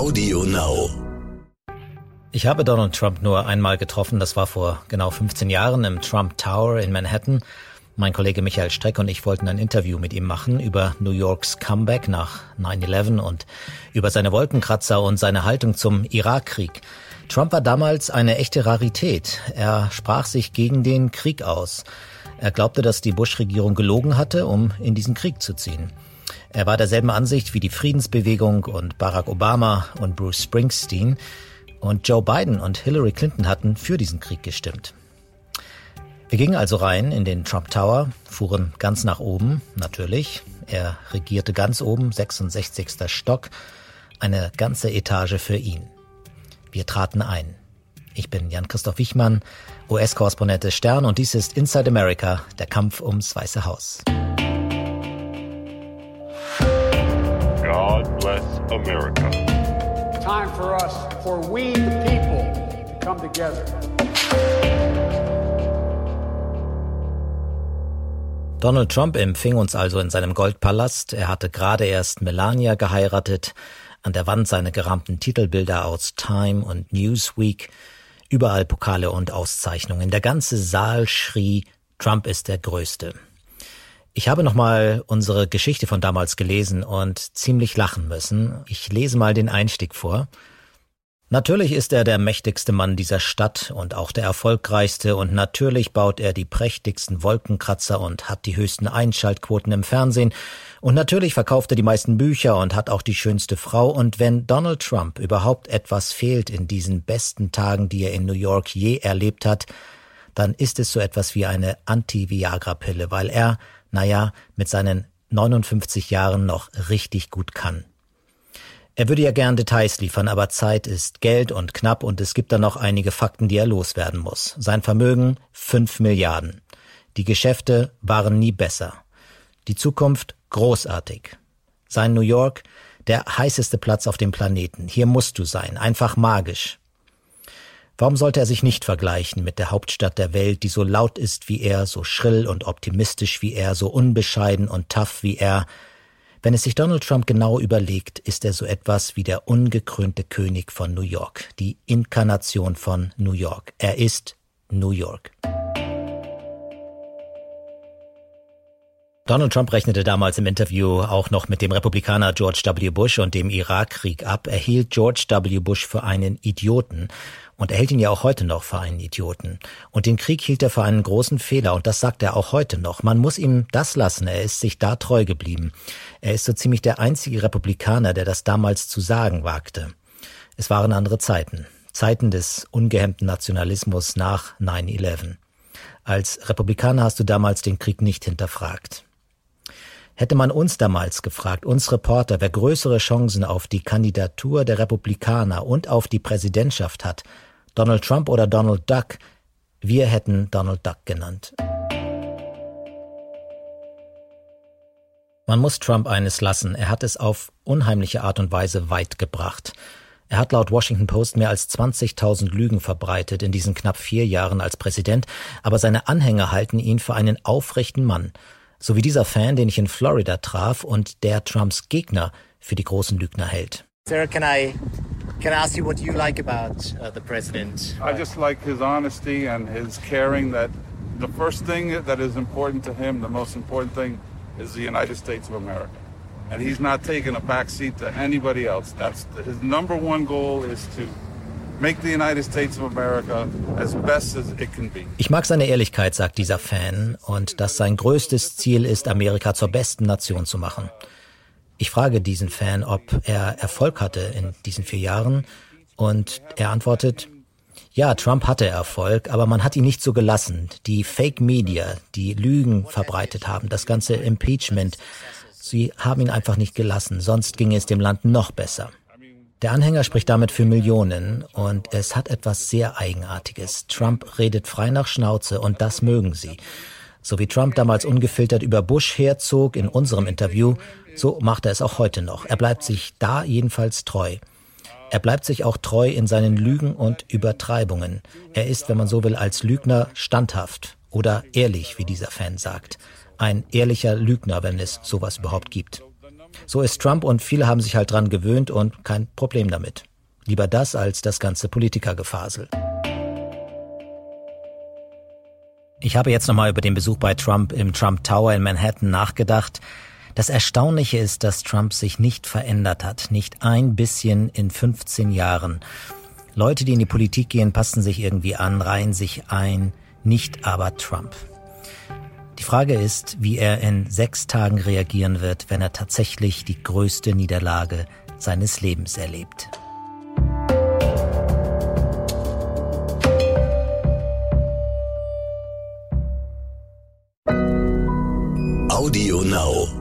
Audio Now. Ich habe Donald Trump nur einmal getroffen, das war vor genau 15 Jahren im Trump Tower in Manhattan. Mein Kollege Michael Streck und ich wollten ein Interview mit ihm machen über New Yorks Comeback nach 9/11 und über seine Wolkenkratzer und seine Haltung zum Irakkrieg. Trump war damals eine echte Rarität. Er sprach sich gegen den Krieg aus. Er glaubte, dass die Bush-Regierung gelogen hatte, um in diesen Krieg zu ziehen. Er war derselben Ansicht wie die Friedensbewegung und Barack Obama und Bruce Springsteen. Und Joe Biden und Hillary Clinton hatten für diesen Krieg gestimmt. Wir gingen also rein in den Trump Tower, fuhren ganz nach oben, natürlich. Er regierte ganz oben, 66. Stock, eine ganze Etage für ihn. Wir traten ein. Ich bin Jan-Christoph Wichmann, US-Korrespondent des Stern, und dies ist Inside America, der Kampf ums Weiße Haus. God bless America. Time for us, for we the people, to come together. Donald Trump empfing uns also in seinem Goldpalast. Er hatte gerade erst Melania geheiratet. An der Wand seine gerammten Titelbilder aus Time und Newsweek. Überall Pokale und Auszeichnungen. Der ganze Saal schrie, Trump ist der Größte. Ich habe nochmal unsere Geschichte von damals gelesen und ziemlich lachen müssen. Ich lese mal den Einstieg vor. Natürlich ist er der mächtigste Mann dieser Stadt und auch der erfolgreichste, und natürlich baut er die prächtigsten Wolkenkratzer und hat die höchsten Einschaltquoten im Fernsehen, und natürlich verkauft er die meisten Bücher und hat auch die schönste Frau, und wenn Donald Trump überhaupt etwas fehlt in diesen besten Tagen, die er in New York je erlebt hat, dann ist es so etwas wie eine Anti-Viagra-Pille, weil er, naja, mit seinen 59 Jahren noch richtig gut kann. Er würde ja gern Details liefern, aber Zeit ist Geld und knapp, und es gibt da noch einige Fakten, die er loswerden muss. Sein Vermögen 5 Milliarden. Die Geschäfte waren nie besser. Die Zukunft großartig. Sein New York, der heißeste Platz auf dem Planeten. Hier musst du sein, einfach magisch. Warum sollte er sich nicht vergleichen mit der Hauptstadt der Welt, die so laut ist wie er, so schrill und optimistisch wie er, so unbescheiden und tough wie er? Wenn es sich Donald Trump genau überlegt, ist er so etwas wie der ungekrönte König von New York, die Inkarnation von New York. Er ist New York. Donald Trump rechnete damals im Interview auch noch mit dem Republikaner George W. Bush und dem Irakkrieg ab. Er hielt George W. Bush für einen Idioten, und er hält ihn ja auch heute noch für einen Idioten. Und den Krieg hielt er für einen großen Fehler, und das sagt er auch heute noch. Man muss ihm das lassen, er ist sich da treu geblieben. Er ist so ziemlich der einzige Republikaner, der das damals zu sagen wagte. Es waren andere Zeiten. Zeiten des ungehemmten Nationalismus nach 9/11. Als Republikaner hast du damals den Krieg nicht hinterfragt. Hätte man uns damals gefragt, uns Reporter, wer größere Chancen auf die Kandidatur der Republikaner und auf die Präsidentschaft hat, Donald Trump oder Donald Duck, wir hätten Donald Duck genannt. Man muss Trump eines lassen, er hat es auf unheimliche Art und Weise weit gebracht. Er hat laut Washington Post mehr als 20.000 Lügen verbreitet in diesen knapp 4 Jahren als Präsident, aber seine Anhänger halten ihn für einen aufrechten Mann. So wie dieser Fan, den ich in Florida traf und der Trumps Gegner für die großen Lügner hält. Sarah, can I ask you what you like about the president? I just like his honesty and his caring. That the first thing that is important to him, the most important thing, is the United States of America. And he's not taking a back seat to anybody else. That's his number one goal, is to make the United States of America as best as it can be. Ich mag seine Ehrlichkeit, sagt dieser Fan, und dass sein größtes Ziel ist, Amerika zur besten Nation zu machen. Ich frage diesen Fan, ob er Erfolg hatte in diesen 4 Jahren, und er antwortet, ja, Trump hatte Erfolg, aber man hat ihn nicht so gelassen. Die Fake Media, die Lügen verbreitet haben, das ganze Impeachment, sie haben ihn einfach nicht gelassen, sonst ginge es dem Land noch besser. Der Anhänger spricht damit für Millionen, und es hat etwas sehr Eigenartiges. Trump redet frei nach Schnauze, und das mögen sie. So wie Trump damals ungefiltert über Bush herzog in unserem Interview, so macht er es auch heute noch. Er bleibt sich da jedenfalls treu. Er bleibt sich auch treu in seinen Lügen und Übertreibungen. Er ist, wenn man so will, als Lügner standhaft oder ehrlich, wie dieser Fan sagt. Ein ehrlicher Lügner, wenn es sowas überhaupt gibt. So ist Trump und viele haben sich halt dran gewöhnt und kein Problem damit. Lieber das als das ganze Politikergefasel. Ich habe jetzt nochmal über den Besuch bei Trump im Trump Tower in Manhattan nachgedacht. Das Erstaunliche ist, dass Trump sich nicht verändert hat. Nicht ein bisschen in 15 Jahren. Leute, die in die Politik gehen, passen sich irgendwie an, reihen sich ein. Nicht aber Trump. Die Frage ist, wie er in 6 Tagen reagieren wird, wenn er tatsächlich die größte Niederlage seines Lebens erlebt. Audio Now.